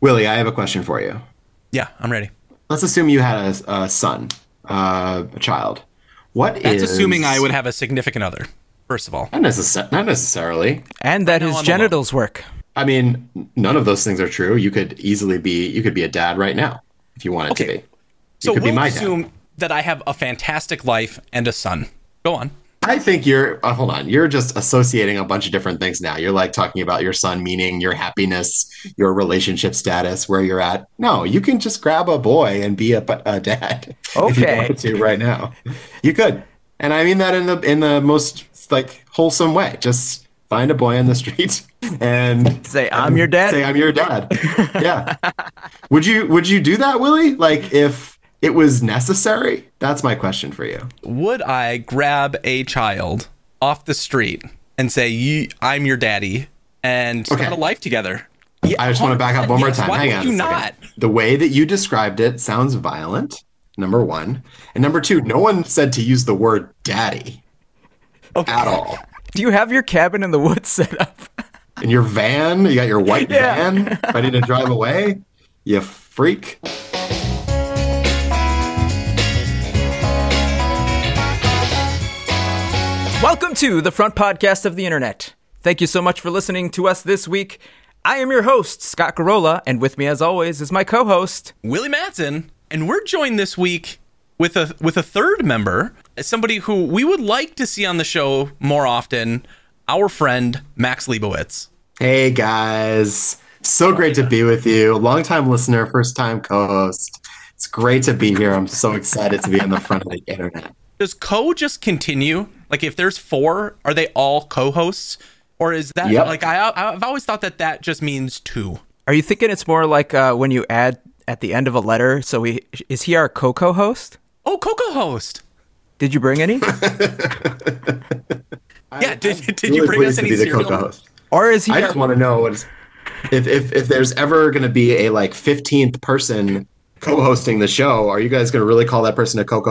Willie, I have a question for you. Yeah, I'm ready. Let's assume you had a son, a child. That's assuming I would have a significant other, first of all. Not necessarily. And that his genitals work. I mean, none of those things are true. You could easily be, a dad right now if you wanted to be. So we'll assume that I have a fantastic life and a son. Go on. I think hold on. You're just associating a bunch of different things now. You're like talking about your son, meaning your happiness, your relationship status, where you're at. No, you can just grab a boy and be a dad. Okay. If you wanted to right now, you could. And I mean that in the most like wholesome way. Just find a boy on the street and say, "I'm your dad." Say, "I'm your dad." Yeah. Would you do that, Willie? Like if it was necessary? That's my question for you. Would I grab a child off the street and say, I'm your daddy, and start a life together? Yeah, I just want to back up one more time. Why Hang on. You not? The way that you described it sounds violent, number one. And number two, no one said to use the word daddy at all. Do you have your cabin in the woods set up? In your van? You got your white van ready to drive away? You freak. Welcome to the Front Podcast of the Internet. Thank you so much for listening to us this week. I am your host, Scott Carolla, and with me, as always, is my co-host, Willie Madsen. And we're joined this week with a third member, somebody who we would like to see on the show more often, our friend, Max Leibowitz. Hey, guys. So great to be with you. Longtime listener, first-time co-host. It's great to be here. I'm so excited to be on the front of the Internet. Does co just continue? Like, if there's four, are they all co-hosts? Or is that, like, I've always thought that just means two. Are you thinking it's more like when you add at the end of a letter? So is he our co-host? Oh, co-host. Did you bring any? Did you bring us any cereal? Or is he? I just want to know if there's ever going to be a, like, 15th person co-hosting the show. Are you guys going to really call that person a co-host?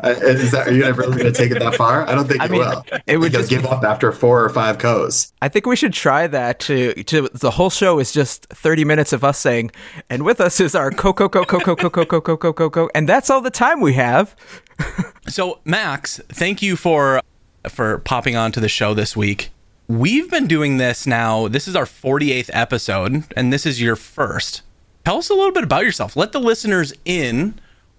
Are you really going to take it that far? I don't think will. It would just give up after 4 or 5 co's. I think we should try that. To the whole show is just 30 minutes of us saying, and with us is our co, and that's all the time we have. So Max, thank you for popping on to the show this week. We've been doing this now. This is our 48th episode, and this is your first. Tell us a little bit about yourself. Let the listeners in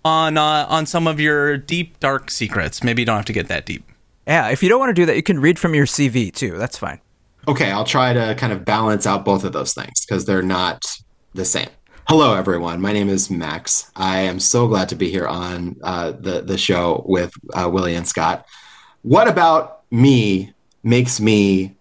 on some of your deep, dark secrets. Maybe you don't have to get that deep. Yeah, if you don't want to do that, you can read from your CV, too. That's fine. Okay, I'll try to kind of balance out both of those things because they're not the same. Hello, everyone. My name is Max. I am so glad to be here on the show with Willie and Scott. What about me makes me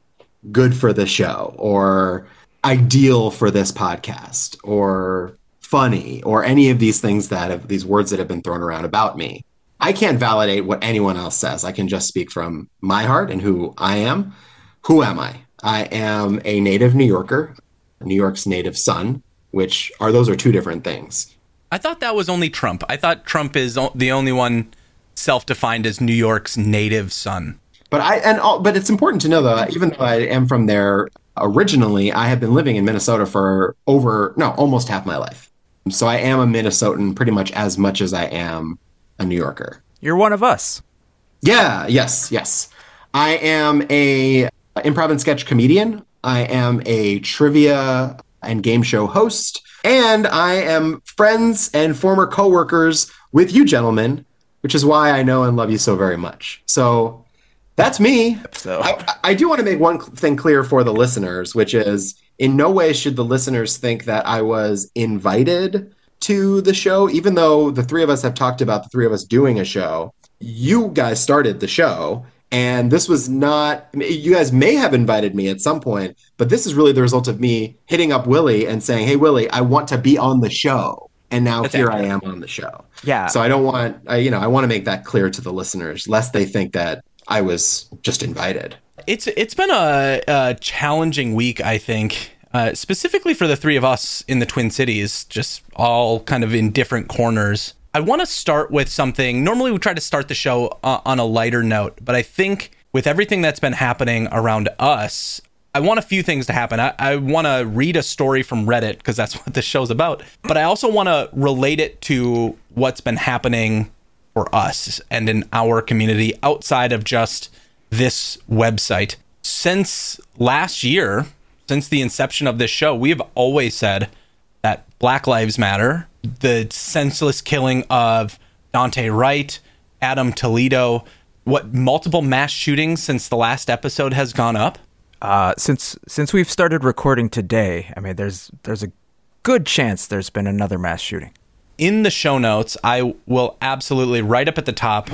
good for the show or ideal for this podcast or funny or any of these things these words that have been thrown around about me? I can't validate what anyone else says. I can just speak from my heart and who I am. Who am I? I am a native New Yorker, New York's native son, those are two different things. I thought that was only Trump. I thought Trump is the only one self-defined as New York's native son. But it's important to know, though, even though I am from there originally, I have been living in Minnesota for almost half my life. So I am a Minnesotan pretty much as I am a New Yorker. You're one of us. Yeah, yes. I am a improv and sketch comedian. I am a trivia and game show host. And I am friends and former coworkers with you gentlemen, which is why I know and love you so very much. So that's me. I do want to make one thing clear for the listeners, which is in no way should the listeners think that I was invited to the show, even though the three of us have talked about the three of us doing a show. You guys started the show, and this was not – you guys may have invited me at some point, but this is really the result of me hitting up Willie and saying, hey, Willie, I want to be on the show. And now that's here accurate. I am on the show. Yeah. So I don't want – I want to make that clear to the listeners, lest they think that – I was just invited. It's been a challenging week, I think, specifically for the three of us in the Twin Cities, just all kind of in different corners. I want to start with something. Normally, we try to start the show on a lighter note, but I think with everything that's been happening around us, I want a few things to happen. I want to read a story from Reddit because that's what this show's about. But I also want to relate it to what's been happening for us and in our community outside of just this website. Since last year, since the inception of this show, we have always said that Black Lives Matter, the senseless killing of Dante Wright, Adam Toledo, what, multiple mass shootings since the last episode has gone up? Since we've started recording today, I mean, there's a good chance there's been another mass shooting. In the show notes, I will absolutely right up at the top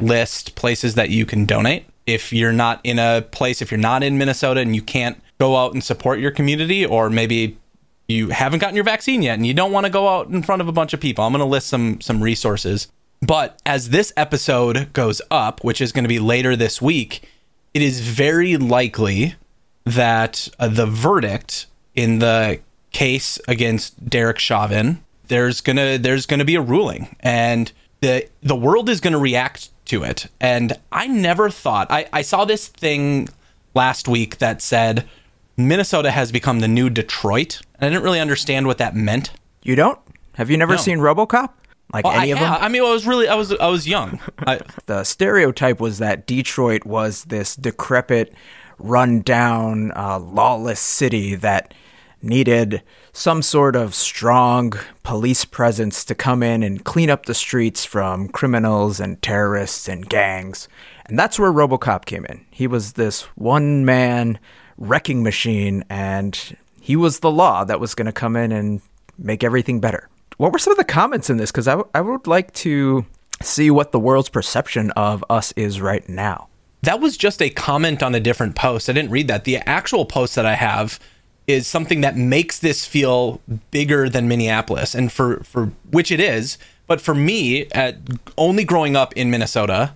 list places that you can donate. If you're not in a place, if you're not in Minnesota and you can't go out and support your community, or maybe you haven't gotten your vaccine yet and you don't want to go out in front of a bunch of people, I'm going to list some resources. But as this episode goes up, which is going to be later this week, it is very likely that the verdict in the case against Derek Chauvin, there's gonna be a ruling, and the world is gonna react to it. And I never thought, I saw this thing last week that said Minnesota has become the new Detroit, and I didn't really understand what that meant. You don't? Have you never seen RoboCop? Like, well, any of them? I mean, I was young. The stereotype was that Detroit was this decrepit, run-down, lawless city that needed some sort of strong police presence to come in and clean up the streets from criminals and terrorists and gangs. And that's where RoboCop came in. He was this one-man wrecking machine, and he was the law that was going to come in and make everything better. What were some of the comments in this? Because I would like to see what the world's perception of us is right now. That was just a comment on a different post. I didn't read that. The actual post that I have is something that makes this feel bigger than Minneapolis, and for which it is. But for me, only growing up in Minnesota,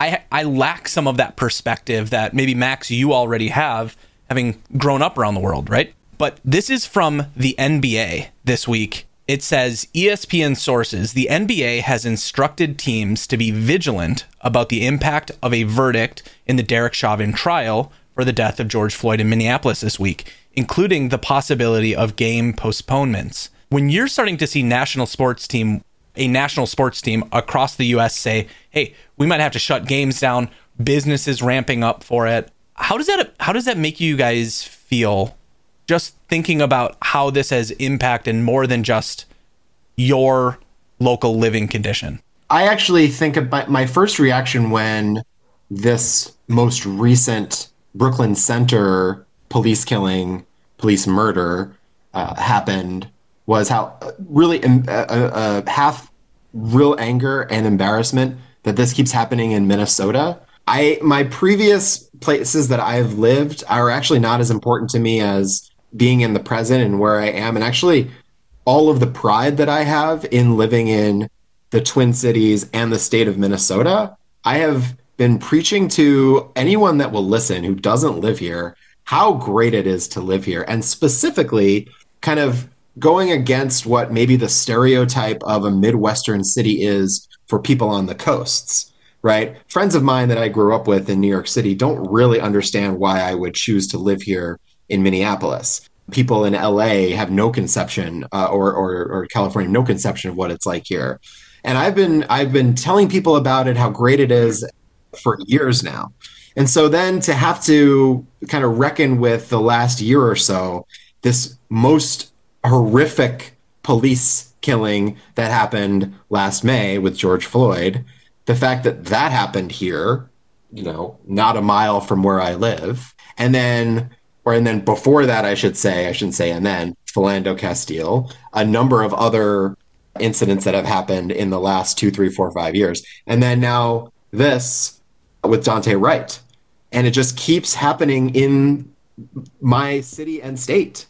I lack some of that perspective that maybe, Max, you already have, having grown up around the world, right? But this is from the NBA this week. It says, ESPN sources, the NBA has instructed teams to be vigilant about the impact of a verdict in the Derek Chauvin trial for the death of George Floyd in Minneapolis this week, including the possibility of game postponements. When you're starting to see a national sports team across the U.S. say, hey, we might have to shut games down, business is ramping up for it. How does that make you guys feel? Just thinking about how this has impacted more than just your local living condition. I actually think about my first reaction when this most recent Brooklyn Center police murder happened was how really half real anger and embarrassment that this keeps happening in Minnesota. My previous places that I've lived are actually not as important to me as being in the present and where I am. And actually, all of the pride that I have in living in the Twin Cities and the state of Minnesota, I have been preaching to anyone that will listen who doesn't live here, how great it is to live here. And specifically, kind of going against what maybe the stereotype of a Midwestern city is for people on the coasts, right? Friends of mine that I grew up with in New York City don't really understand why I would choose to live here in Minneapolis. People in LA have no conception, or California, no conception of what it's like here. And I've been telling people about it, how great it is, for years now. And so then to have to kind of reckon with the last year or so, this most horrific police killing that happened last May with George Floyd, the fact that that happened here, you know, not a mile from where I live, and then before that, I should say, Philando Castile, a number of other incidents that have happened in the last 2, 3, 4, 5 years. And then now this with Dante Wright. And it just keeps happening in my city and state.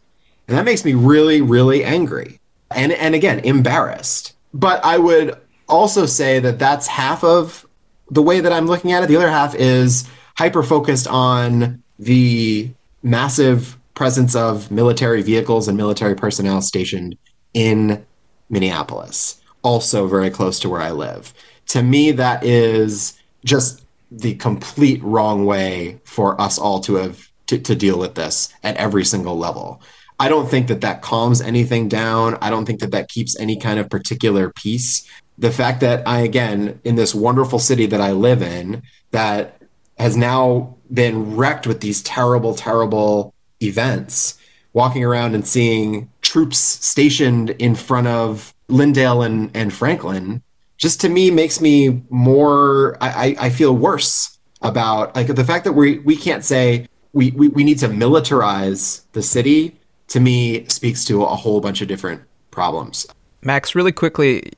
And that makes me really, really angry. And again, embarrassed. But I would also say that that's half of the way that I'm looking at it. The other half is hyper-focused on the massive presence of military vehicles and military personnel stationed in Minneapolis, also very close to where I live. To me, that is just the complete wrong way for us all to have to deal with this at every single level. I don't think that that calms anything down. I don't think that that keeps any kind of particular peace. The fact that I, again, in this wonderful city that I live in, that has now been wrecked with these terrible, terrible events, walking around and seeing troops stationed in front of Lyndale and Franklin, just to me makes me more, I feel worse about, like, the fact that we can't say we need to militarize the city, to me speaks to a whole bunch of different problems. Max, really quickly,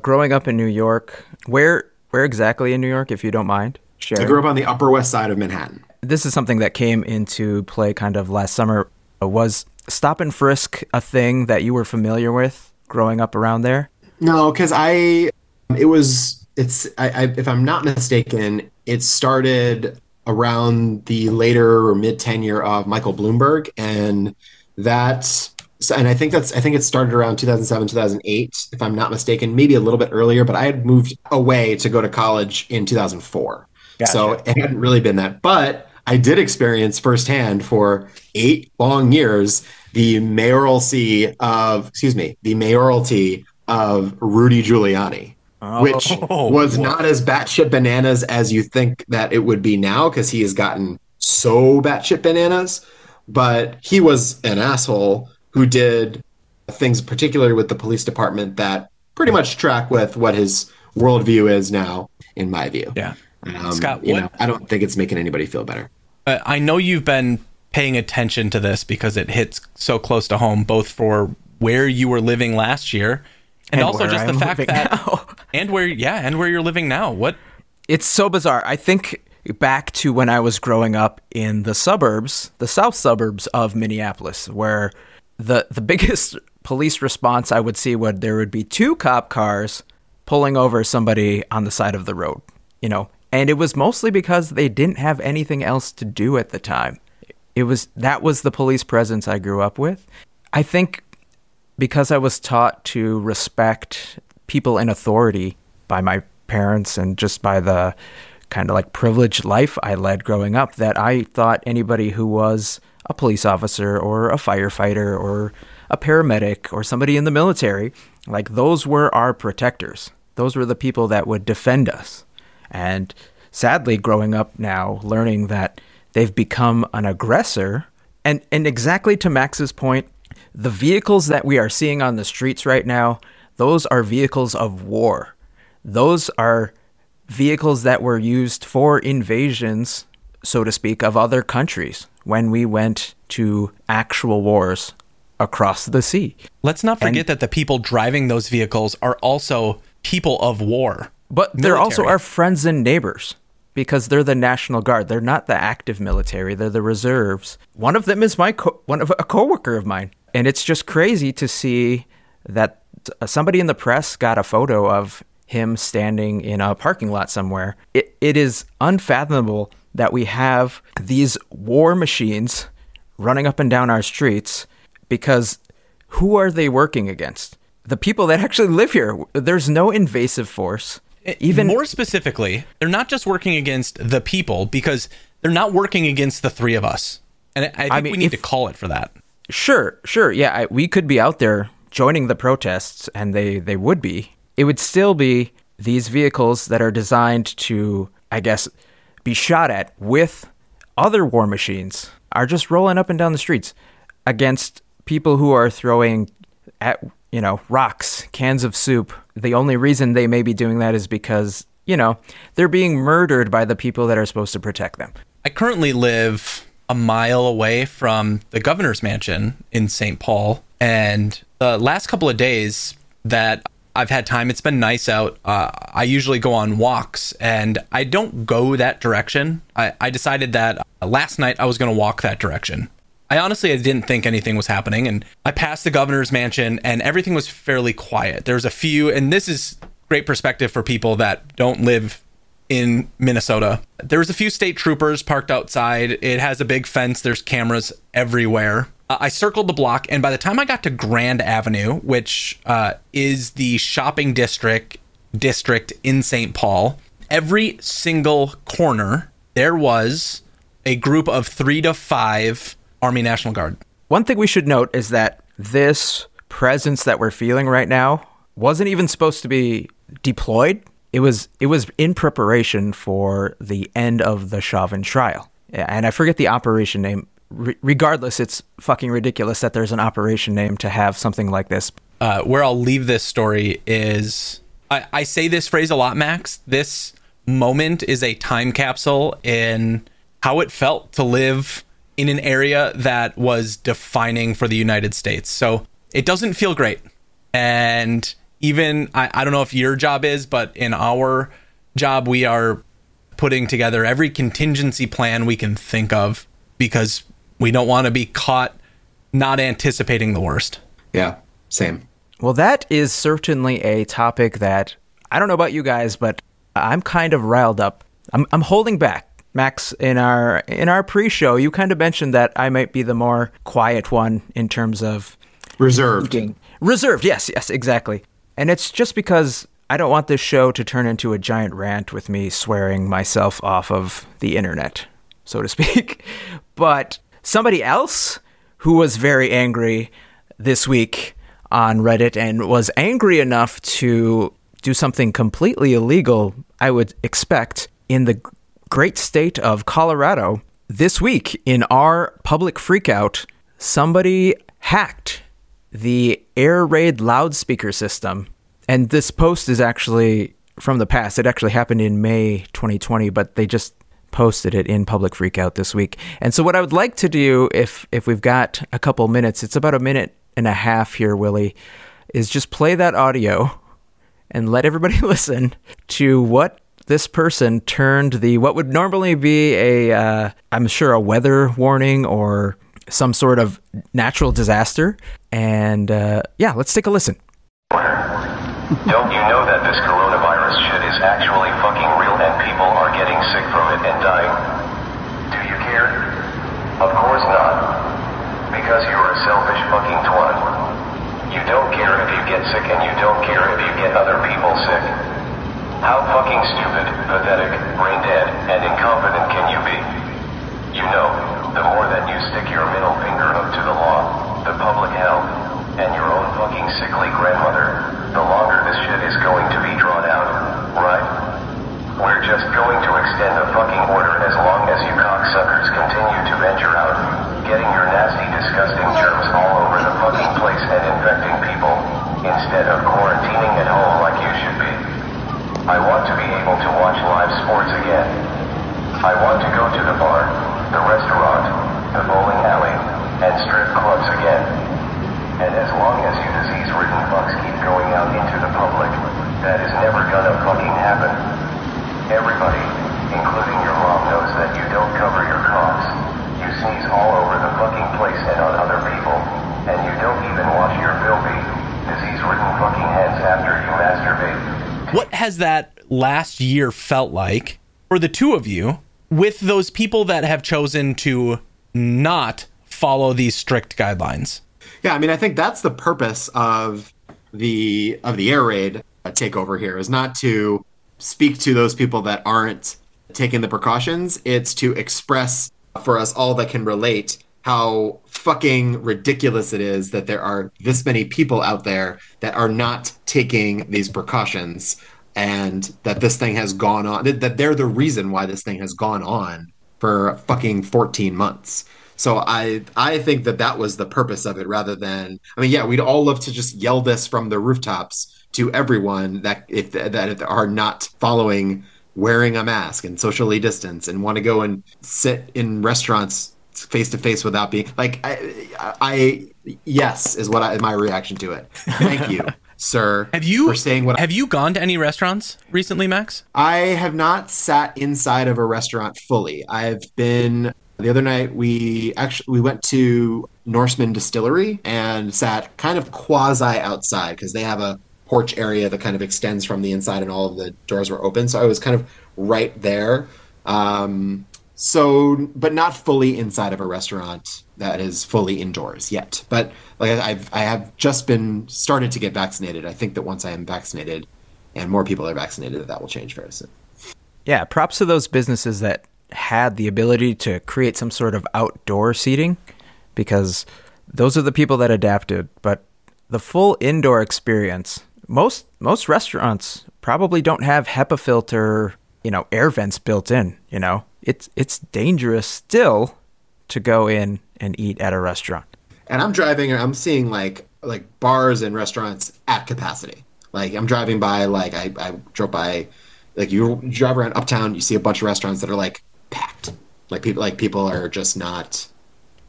growing up in New York, where exactly in New York, if you don't mind? Sure. I grew up on the Upper West Side of Manhattan. This is something that came into play kind of last summer. Was stop and frisk a thing that you were familiar with growing up around there? No, because if I'm not mistaken, it started around the later or mid tenure of Michael Bloomberg, and I think it started around 2007, 2008, if I'm not mistaken, maybe a little bit earlier, but I had moved away to go to college in 2004. Gotcha. So it hadn't really been that, but I did experience firsthand for 8 long years, the mayoralty of Rudy Giuliani, which was not as batshit bananas as you think that it would be now, because he has gotten so batshit bananas, but he was an asshole who did things, particularly with the police department, that pretty much track with what his worldview is now, in my view. Yeah. Scott, I don't think it's making anybody feel better. I know you've been paying attention to this because it hits so close to home, both for where you were living last year and also just the fact that now. and where you're living now. What? It's so bizarre. I think back to when I was growing up in the suburbs, the south suburbs of Minneapolis, where the biggest police response I would see would there would be 2 cop cars pulling over somebody on the side of the road, you know. And it was mostly because they didn't have anything else to do at the time. That was the police presence I grew up with. I think because I was taught to respect people in authority by my parents and just by the kind of like privileged life I led growing up, that I thought anybody who was a police officer or a firefighter or a paramedic or somebody in the military, like, those were our protectors. Those were the people that would defend us. And sadly, growing up now, learning that they've become an aggressor. And exactly to Max's point, the vehicles that we are seeing on the streets right now, those are vehicles of war. Those are vehicles that were used for invasions, so to speak, of other countries when we went to actual wars across the sea. Let's not forget that the people driving those vehicles are also people of war. But military. They're also our friends and neighbors, because they're the National Guard. They're not the active military. They're the reserves. One of them is a coworker of mine. And it's just crazy to see that somebody in the press got a photo of him standing in a parking lot somewhere. It is unfathomable that we have these war machines running up and down our streets, because who are they working against? The people that actually live here. There's no invasive force. Even more specifically, they're not just working against the people, because they're not working against the three of us. And I mean, we need to call it for that. Sure. Yeah, we could be out there joining the protests, and they would be. It would still be these vehicles that are designed to, I guess, be shot at with other war machines, are just rolling up and down the streets against people who are throwing at, you know, rocks, cans of soup. The only reason they may be doing that is because, you know, they're being murdered by the people that are supposed to protect them. I currently live a mile away from the governor's mansion in St. Paul. And the last couple of days that I've had time, it's been nice out. I usually go on walks, and I don't go that direction. I decided that last night I was going to walk that direction. I didn't think anything was happening, and I passed the governor's mansion, and everything was fairly quiet. There's a few, and this is great perspective for people that don't live in Minnesota. There was a few state troopers parked outside. It has a big fence. There's cameras everywhere. I circled the block, and by the time I got to Grand Avenue, which is the shopping district in St. Paul, every single corner there was a group of 3 to 5 Army National Guard. One thing we should note is that this presence that we're feeling right now wasn't even supposed to be deployed. It was in preparation for the end of the Chauvin trial. And I forget the operation name. Regardless, it's fucking ridiculous that there's an operation name to have something like this. Where I'll leave this story is, I say this phrase a lot, Max. This moment is a time capsule in how it felt to live in an area that was defining for the United States. So it doesn't feel great. And even, I don't know if your job is, but in our job, we are putting together every contingency plan we can think of because we don't want to be caught not anticipating the worst. Yeah, same. Well, that is certainly a topic that, I don't know about you guys, but I'm kind of riled up. I'm holding back. Max, in our pre-show, you kind of mentioned that I might be the more quiet one in terms of... Reserved. Thinking. Reserved, yes, exactly. And it's just because I don't want this show to turn into a giant rant with me swearing myself off of the internet, so to speak. But somebody else who was very angry this week on Reddit and was angry enough to do something completely illegal, I would expect, in the great state of Colorado, this week in our public freakout, somebody hacked the air raid loudspeaker system. And this post is actually from the past. It actually happened in May 2020, but they just posted it in public freakout this week. And so what I would like to do, if we've got a couple minutes, it's about a minute and a half here, Willie, is just play that audio and let everybody listen to what this person turned the, what would normally be a, I'm sure a weather warning or some sort of natural disaster. And yeah, let's take a listen. Don't you know that this coronavirus shit is actually fucking real and people are getting sick from it and dying? Do you care? Of course not. Because you're a selfish fucking twat. You don't care if you get sick and you don't care if you get other people sick. How fucking stupid, pathetic, brain dead, and incompetent can you be? You know, the more that you stick your middle finger up to the law, the public health, and your own fucking sickly grandmother, the longer this shit is going to be drawn out, right? We're just going to extend the fucking order as long as you cocksuckers continue to venture out, getting your nasty, disgusting germs all over the fucking place and infecting people, instead of quarantining at home like you should be. I want to be able to watch live sports again. I want to go to the bar, the restaurant, the bowling alley, and strip clubs again. And as long as you disease-ridden fucks keep going out into the public, that is never gonna fucking happen. Everybody, including your mom, knows that you don't cover your coughs. You sneeze all over the fucking place and on other people, and you don't even wash your filthy, disease-ridden fucking hands after you masturbate. What has that last year felt like for the two of you with those people that have chosen to not follow these strict guidelines? Yeah, I mean, I think that's the purpose of the air raid takeover here, is not to speak to those people that aren't taking the precautions. It's to express for us all that can relate how fucking ridiculous it is that there are this many people out there that are not taking these precautions, and that this thing has gone on, that they're the reason why this thing has gone on for fucking 14 months. So I think that was the purpose of it, rather than, I mean, yeah, we'd all love to just yell this from the rooftops to everyone that are not following wearing a mask and socially distance and want to go and sit in restaurants face to face without being like, yes, is what my reaction to it. Thank you, sir. For saying what? Have you gone to any restaurants recently, Max? I have not sat inside of a restaurant fully. I've been the other night. We went to Norseman Distillery and sat kind of quasi outside because they have a porch area that kind of extends from the inside, and all of the doors were open. So I was kind of right there. So, but not fully inside of a restaurant that is fully indoors yet. But like I have just been started to get vaccinated. I think that once I am vaccinated and more people are vaccinated, that will change very soon. Yeah, props to those businesses that had the ability to create some sort of outdoor seating, because those are the people that adapted. But the full indoor experience, most restaurants probably don't have HEPA filter, air vents built in. It's dangerous still to go in and eat at a restaurant. And I'm driving and I'm seeing like bars and restaurants at capacity. Like I'm driving by, like I drove by, like you drive around uptown, you see a bunch of restaurants that are like packed. Like people are just not,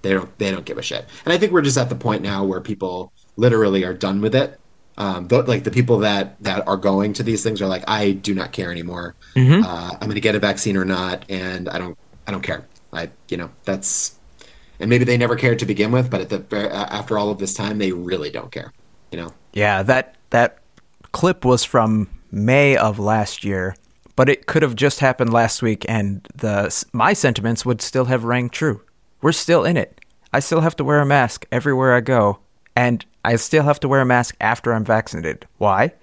they don't give a shit. And I think we're just at the point now where people literally are done with it. The people that are going to these things are like, I do not care anymore. Mm-hmm. I'm going to get a vaccine or not, and I don't care. And maybe they never cared to begin with, but after all of this time, they really don't care. Yeah, that clip was from May of last year, but it could have just happened last week, and my sentiments would still have rang true. We're still in it. I still have to wear a mask everywhere I go. And I still have to wear a mask after I'm vaccinated. Why?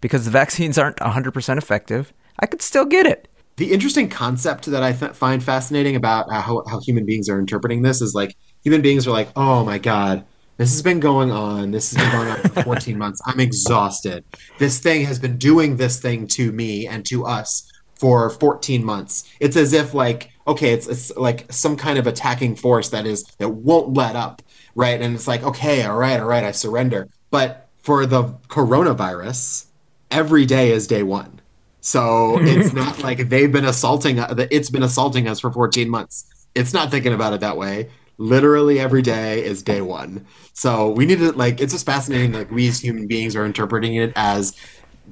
Because the vaccines aren't 100% effective. I could still get it. The interesting concept that I find fascinating about how human beings are interpreting this is like, human beings are like, oh my God, this has been going on. This has been going on for 14 months. I'm exhausted. This thing has been doing this thing to me and to us for 14 months. It's as if like, okay, it's like some kind of attacking force that won't let up. Right. And it's like, okay, all right, I surrender. But for the coronavirus, every day is day one. So it's not like it's been assaulting us for 14 months. It's not thinking about it that way. Literally every day is day one. So we need to, like, it's just fascinating. Like, we as human beings are interpreting it as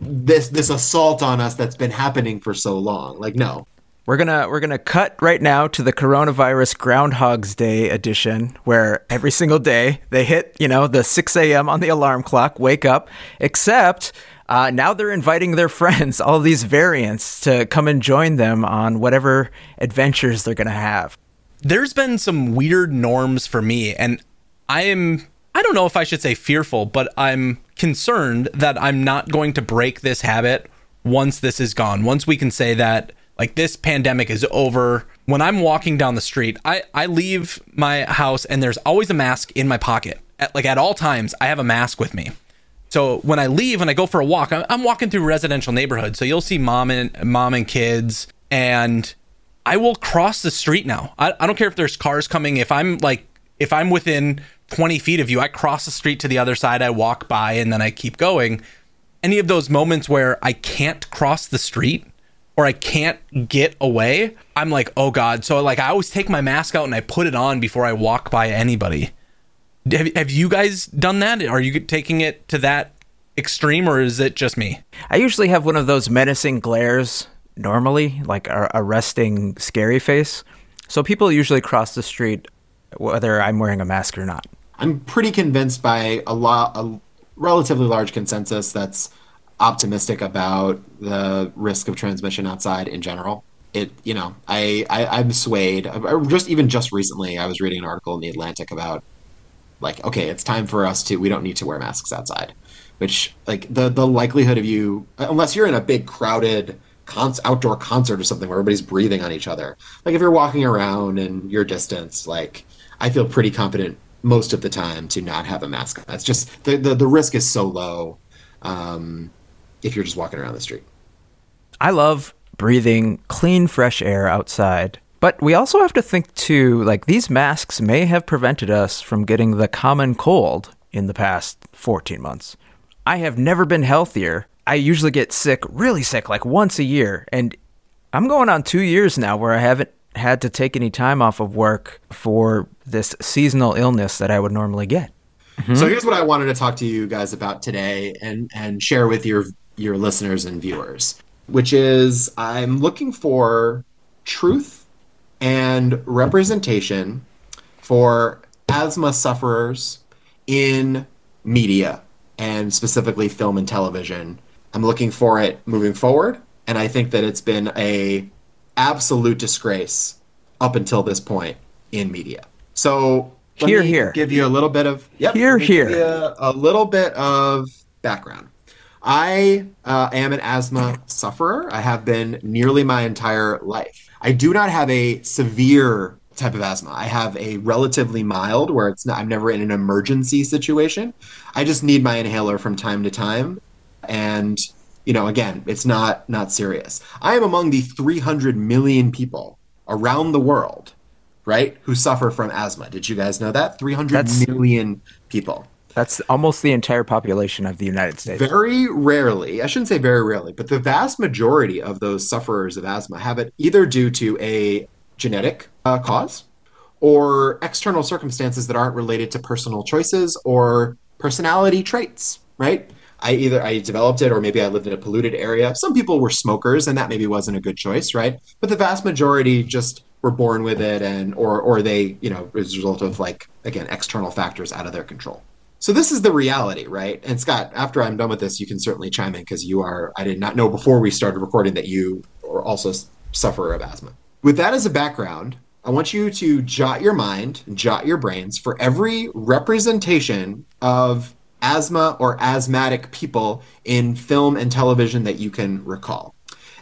this assault on us that's been happening for so long. Like, no. We're gonna cut right now to the coronavirus Groundhog's Day edition, where every single day they hit, the 6 a.m. on the alarm clock, wake up, except now they're inviting their friends, all these variants, to come and join them on whatever adventures they're going to have. There's been some weird norms for me, and I don't know if I should say fearful, but I'm concerned that I'm not going to break this habit once this is gone, once we can say that, like, this pandemic is over. When I'm walking down the street, I leave my house and there's always a mask in my pocket. At all times, I have a mask with me. So when I leave and I go for a walk, I'm walking through residential neighborhoods. So you'll see mom and kids, and I will cross the street now. I don't care if there's cars coming. If I'm within 20 feet of you, I cross the street to the other side. I walk by and then I keep going. Any of those moments where I can't cross the street, or I can't get away, I'm like, oh God. So like, I always take my mask out and I put it on before I walk by anybody. Have you guys done that? Are you taking it to that extreme, or is it just me? I usually have one of those menacing glares normally, like a resting scary face. So people usually cross the street whether I'm wearing a mask or not. I'm pretty convinced by a relatively large consensus that's optimistic about the risk of transmission outside in general. I'm swayed. Just recently, I was reading an article in The Atlantic about, like, okay, it's time for us we don't need to wear masks outside, which, like, the likelihood of you, unless you're in a big crowded outdoor concert or something where everybody's breathing on each other, like if you're walking around and you're distanced, like, I feel pretty confident most of the time to not have a mask on. It's just, the risk is so low. If you're just walking around the street. I love breathing clean, fresh air outside, but we also have to think too, like, these masks may have prevented us from getting the common cold in the past 14 months. I have never been healthier. I usually get sick, really sick, like once a year. And I'm going on 2 years now where I haven't had to take any time off of work for this seasonal illness that I would normally get. Mm-hmm. So here's what I wanted to talk to you guys about today and share with your listeners and viewers, which is, I'm looking for truth and representation for asthma sufferers in media, and specifically film and television. I'm looking for it moving forward, and I think that it's been an absolute disgrace up until this point in media. So Let me give you a little bit of background. I am an asthma sufferer. I have been nearly my entire life. I do not have a severe type of asthma. I have a relatively mild where it's not, I'm never in an emergency situation. I just need my inhaler from time to time. And, you know, again, it's not serious. I am among the 300 million people around the world, right, who suffer from asthma. Did you guys know that? 300 million people. That's almost the entire population of the United States. Very rarely, I shouldn't say very rarely, but the vast majority of those sufferers of asthma have it either due to a genetic cause or external circumstances that aren't related to personal choices or personality traits, right? I developed it, or maybe I lived in a polluted area. Some people were smokers, and that maybe wasn't a good choice, right? But the vast majority just were born with it, and or they, you know, as a result of, like, again, external factors out of their control. So this is the reality, right? And Scott, after I'm done with this, you can certainly chime in, because you are, I did not know before we started recording that you are also sufferer of asthma. With that as a background, I want you to jot your mind, jot your brains for every representation of asthma or asthmatic people in film and television that you can recall.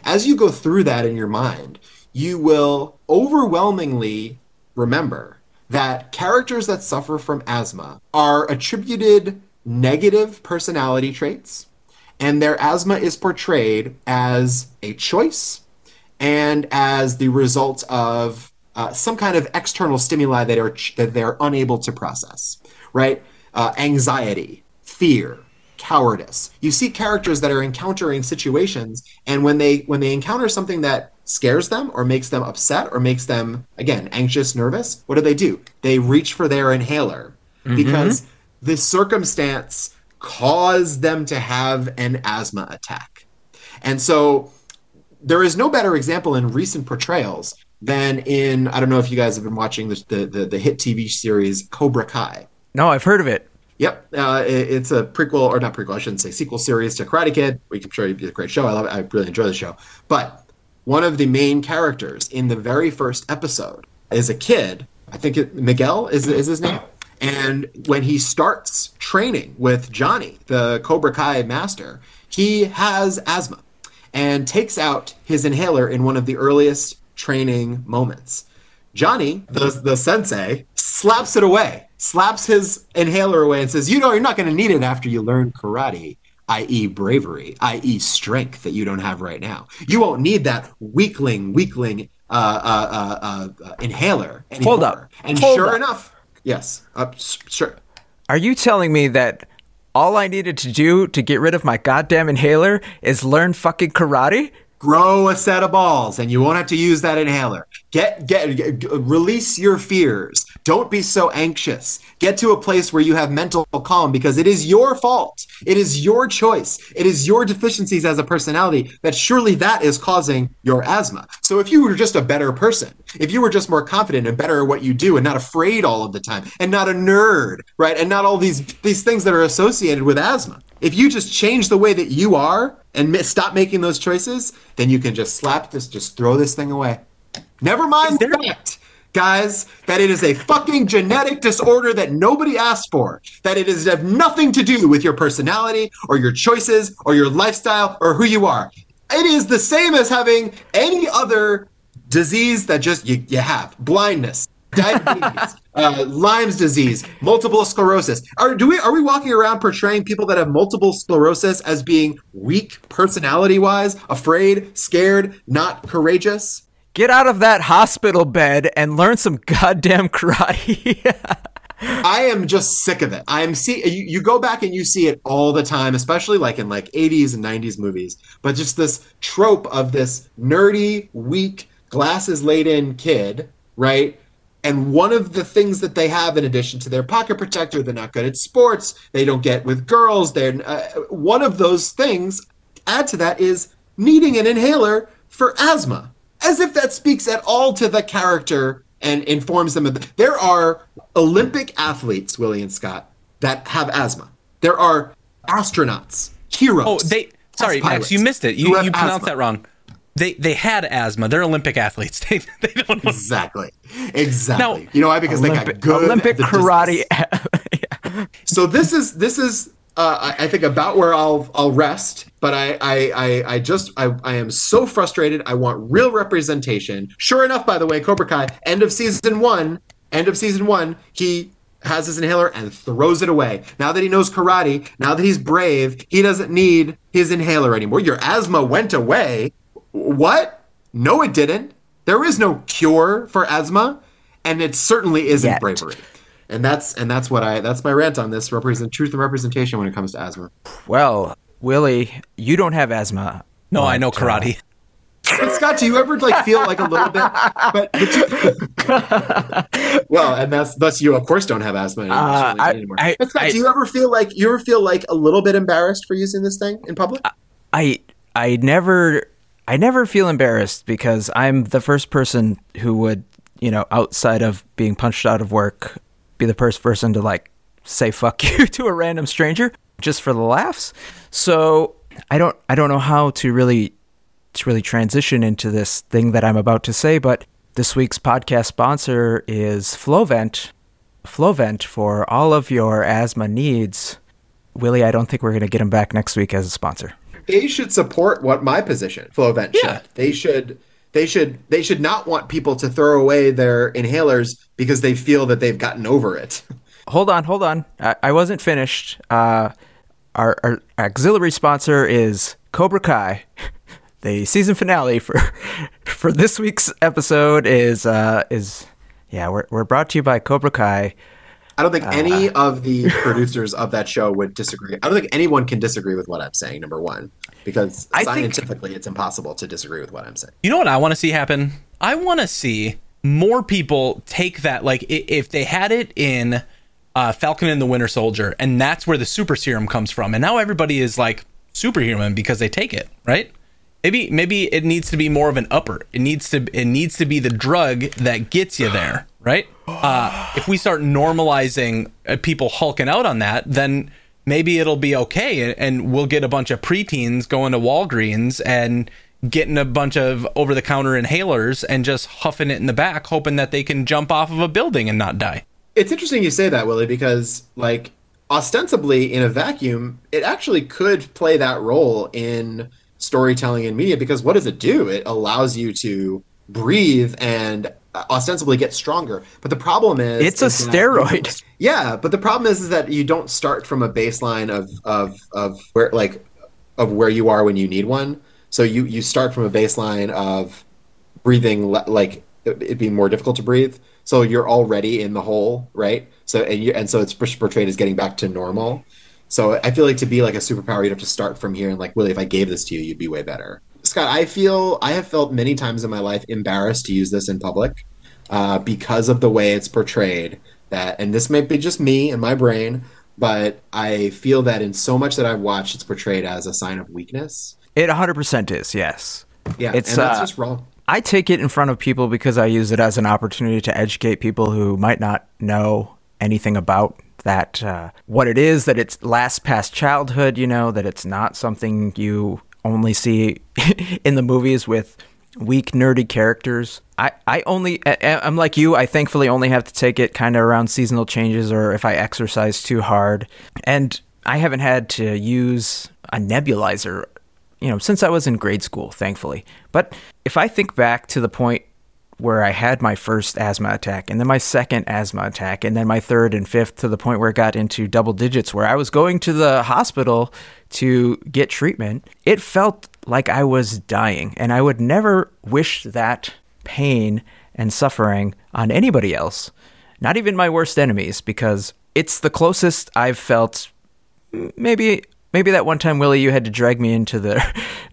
As you go through that in your mind, you will overwhelmingly remember that characters that suffer from asthma are attributed negative personality traits, and their asthma is portrayed as a choice and as the result of some kind of external stimuli that they're unable to process, right? Anxiety, fear, cowardice. You see characters that are encountering situations, and when they encounter something that scares them or makes them upset or makes them, again, anxious, nervous, what do? They reach for their inhaler, mm-hmm. because the circumstance caused them to have an asthma attack. And so there is no better example in recent portrayals than in, I don't know if you guys have been watching the hit TV series Cobra Kai. No, I've heard of it. Yep. It's a prequel, or not prequel, I shouldn't say, sequel series to Karate Kid, which I'm sure would be a great show. I love it. I really enjoy the show. But one of the main characters in the very first episode is a kid. I think Miguel is his name. And when he starts training with Johnny, the Cobra Kai master, he has asthma and takes out his inhaler in one of the earliest training moments. Johnny, the sensei, slaps his inhaler away and says, you know, you're not going to need it after you learn karate, i.e. bravery, i.e. strength that you don't have right now. You won't need that weakling inhaler anymore. Hold up. And Hold sure up. Enough, yes, sure. Are you telling me that all I needed to do to get rid of my goddamn inhaler is learn fucking karate? Grow a set of balls and you won't have to use that inhaler. Release your fears. Don't be so anxious. Get to a place where you have mental calm, because it is your fault. It is your choice. It is your deficiencies as a personality that surely that is causing your asthma. So if you were just a better person, if you were just more confident and better at what you do and not afraid all of the time and not a nerd, right? And not all these things that are associated with asthma. If you just change the way that you are and stop making those choices, then you can just throw this thing away. Never mind the fact, guys, that it is a fucking genetic disorder that nobody asked for, that it is have nothing to do with your personality or your choices or your lifestyle or who you are. It is the same as having any other disease that just you have. Blindness, diabetes, Lyme's disease, multiple sclerosis. Are we walking around portraying people that have multiple sclerosis as being weak personality-wise, afraid, scared, not courageous? Get out of that hospital bed and learn some goddamn karate. I am just sick of it. You go back and you see it all the time, especially like in like 80s and 90s movies, but just this trope of this nerdy, weak, glasses-laden kid, right? And one of the things that they have in addition to their pocket protector, they're not good at sports, they don't get with girls, one of those things, add to that, is needing an inhaler for asthma. As if that speaks at all to the character and informs them of there are Olympic athletes, Willie and Scott, that have asthma. There are astronauts, heroes. Oh, sorry, Max, you missed it. You pronounced that wrong. They had asthma. They're Olympic athletes. They don't know. Exactly. Now, you know why? Because they got good Olympic karate. So this is I think about where I'll rest, but I am so frustrated. I want real representation. Sure enough, by the way, Cobra Kai, end of season one, he has his inhaler and throws it away. Now that he knows karate, now that he's brave, he doesn't need his inhaler anymore. Your asthma went away. What? No, it didn't. There is no cure for asthma, and it certainly isn't yet. Bravery. And that's my rant on this. Represent truth and representation when it comes to asthma. Well, Willie, you don't have asthma. No, I know karate. But Scott, do you ever feel like a little bit? But well, and thus you of course don't have asthma anymore. But Scott, do you ever feel like a little bit embarrassed for using this thing in public? I never feel embarrassed because I'm the first person who would, outside of being punched out of work, be the first person to say fuck you to a random stranger just for the laughs. So I don't know how to really transition into this thing that I'm about to say, but this week's podcast sponsor is Flovent. Flovent for all of your asthma needs. Willie, I don't think we're going to get him back next week as a sponsor. They should support my position. Flovent should. They should not want people to throw away their inhalers because they feel that they've gotten over it. Hold on. I wasn't finished. Our auxiliary sponsor is Cobra Kai. The season finale for this week's episode is brought to you by Cobra Kai. I don't think any of the producers of that show would disagree. I don't think anyone can disagree with what I'm saying, number one, because scientifically it's impossible to disagree with what I'm saying. You know what I want to see happen? I want to see more people take that, if they had it in Falcon and the Winter Soldier, and that's where the super serum comes from, and now everybody is superhuman because they take it, right? Maybe it needs to be more of an upper. It needs to be the drug that gets you there, right? If we start normalizing people hulking out on that, then maybe it'll be okay, and we'll get a bunch of preteens going to Walgreens and getting a bunch of over-the-counter inhalers and just huffing it in the back, hoping that they can jump off of a building and not die. It's interesting you say that, Willie, because ostensibly in a vacuum, it actually could play that role in storytelling and media, because what does it do? It allows you to breathe and ostensibly get stronger. But the problem is it's a steroid. Yeah, but the problem is that you don't start from a baseline of where you are when you need one. So you start from a baseline of breathing it'd be more difficult to breathe. So you're already in the hole, right? So and so it's portrayed as getting back to normal. So I feel to be a superpower, you'd have to start from here. And Willie, if I gave this to you, you'd be way better. Scott, I have felt many times in my life embarrassed to use this in public because of the way it's portrayed. And this might be just me and my brain, but I feel that in so much that I've watched, it's portrayed as a sign of weakness. It 100% is, yes. Yeah, and that's just wrong. I take it in front of people because I use it as an opportunity to educate people who might not know anything about that what it is, that it's lasts past childhood, that it's not something you only see in the movies with weak, nerdy characters. I'm like you, I thankfully only have to take it kind of around seasonal changes or if I exercise too hard. And I haven't had to use a nebulizer, since I was in grade school, thankfully. But if I think back to the point where I had my first asthma attack and then my second asthma attack and then my third and fifth, to the point where it got into double digits where I was going to the hospital to get treatment, it felt like I was dying, and I would never wish that pain and suffering on anybody else, not even my worst enemies, because it's the closest I've felt. Maybe that one time, Willie, you had to drag me into the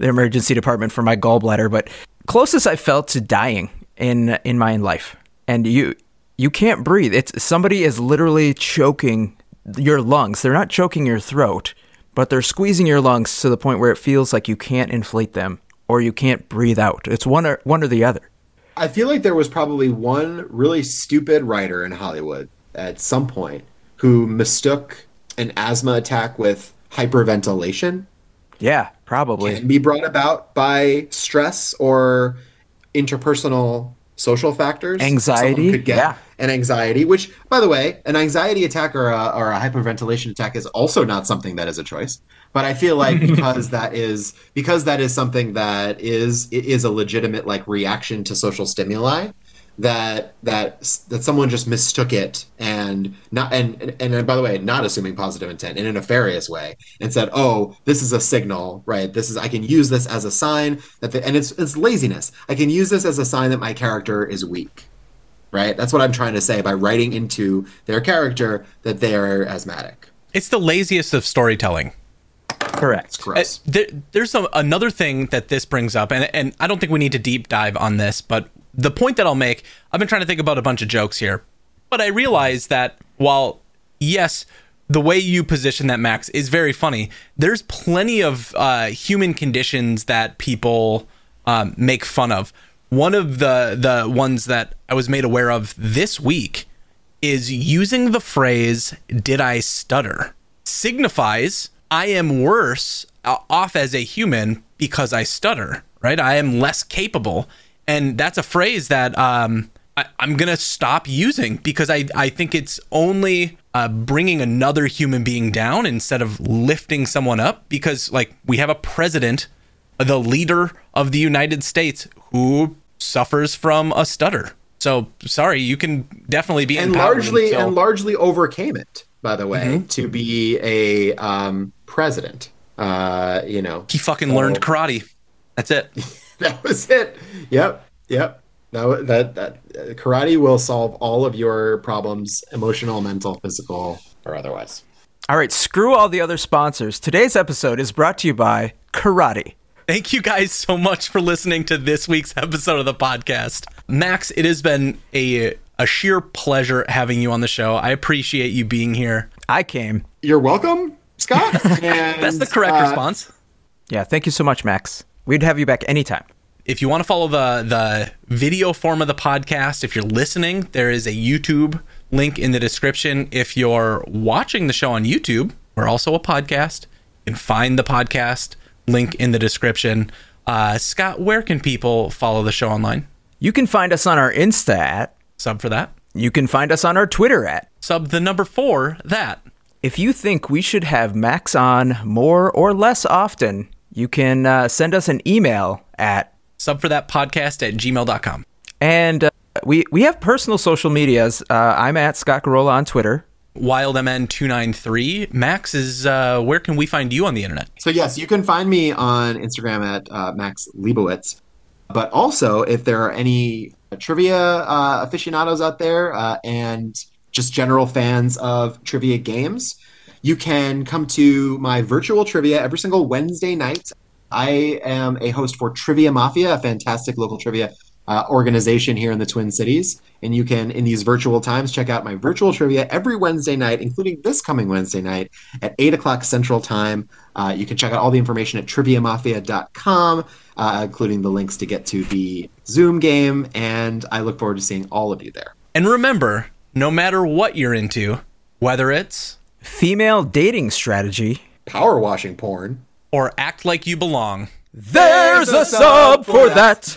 emergency department for my gallbladder, but closest I felt to dying in my life. And you can't breathe. It's somebody is literally choking your lungs. They're not choking your throat, but they're squeezing your lungs to the point where it feels like you can't inflate them or you can't breathe out. It's one or the other. I feel like there was probably one really stupid writer in Hollywood at some point who mistook an asthma attack with hyperventilation. Yeah, probably. Can be brought about by stress or interpersonal social factors. Anxiety could get, and anxiety, which, by the way, an anxiety attack or a hyperventilation attack is also not something that is a choice. But I feel like because that is something that is a legitimate like reaction to social stimuli, that someone just mistook it and by the way, not assuming positive intent in a nefarious way, and said, oh, this is a signal, right? I can use this as a sign that it's laziness. I can use this as a sign that my character is weak, right? That's what I'm trying to say by writing into their character that they are asthmatic. It's the laziest of storytelling. Correct. There's another thing that this brings up, and I don't think we need to deep dive on this, but the point that I'll make, I've been trying to think about a bunch of jokes here, but I realize that while, yes, the way you position that, Max, is very funny, there's plenty of human conditions that people make fun of. One of the ones that I was made aware of this week is using the phrase, "Did I stutter?" signifies I am worse off as a human because I stutter, right? I am less capable. And that's a phrase that I'm going to stop using because I think it's only bringing another human being down instead of lifting someone up. Because like we have a president, the leader of the United States, who suffers from a stutter. So sorry, you can definitely be largely overcame it, by the way, to be a president. He fucking learned karate. That's it. That was it. Yep. That karate will solve all of your problems, emotional, mental, physical, or otherwise. All right, screw all the other sponsors. Today's episode is brought to you by Karate. Thank you guys so much for listening to this week's episode of the podcast. Max, it has been a sheer pleasure having you on the show. I appreciate you being here. I came. You're welcome, Scott. And, that's the correct response. Yeah, thank you so much, Max. We'd have you back anytime. If you want to follow the video form of the podcast, if you're listening, there is a YouTube link in the description. If you're watching the show on YouTube, we're also a podcast. You can find the podcast link in the description. Scott, where can people follow the show online? You can find us on our Insta at Sub for That. You can find us on our Twitter at Sub the number 4 That. If you think we should have Max on more or less often, you can send us an email at subforthatpodcast@gmail.com. And we have personal social medias. I'm at Scott Carolla on Twitter. WildMN293. Max is, where can we find you on the internet? So yes, you can find me on Instagram at Max Leibowitz. But also, if there are any trivia aficionados out there and just general fans of trivia games, you can come to my virtual trivia every single Wednesday night. I am a host for Trivia Mafia, a fantastic local trivia organization here in the Twin Cities. And you can, in these virtual times, check out my virtual trivia every Wednesday night, including this coming Wednesday night at 8 o'clock Central Time. You can check out all the information at triviamafia.com, including the links to get to the Zoom game. And I look forward to seeing all of you there. And remember, no matter what you're into, whether it's female dating strategy, power washing porn, or act like you belong, there's a sub for that.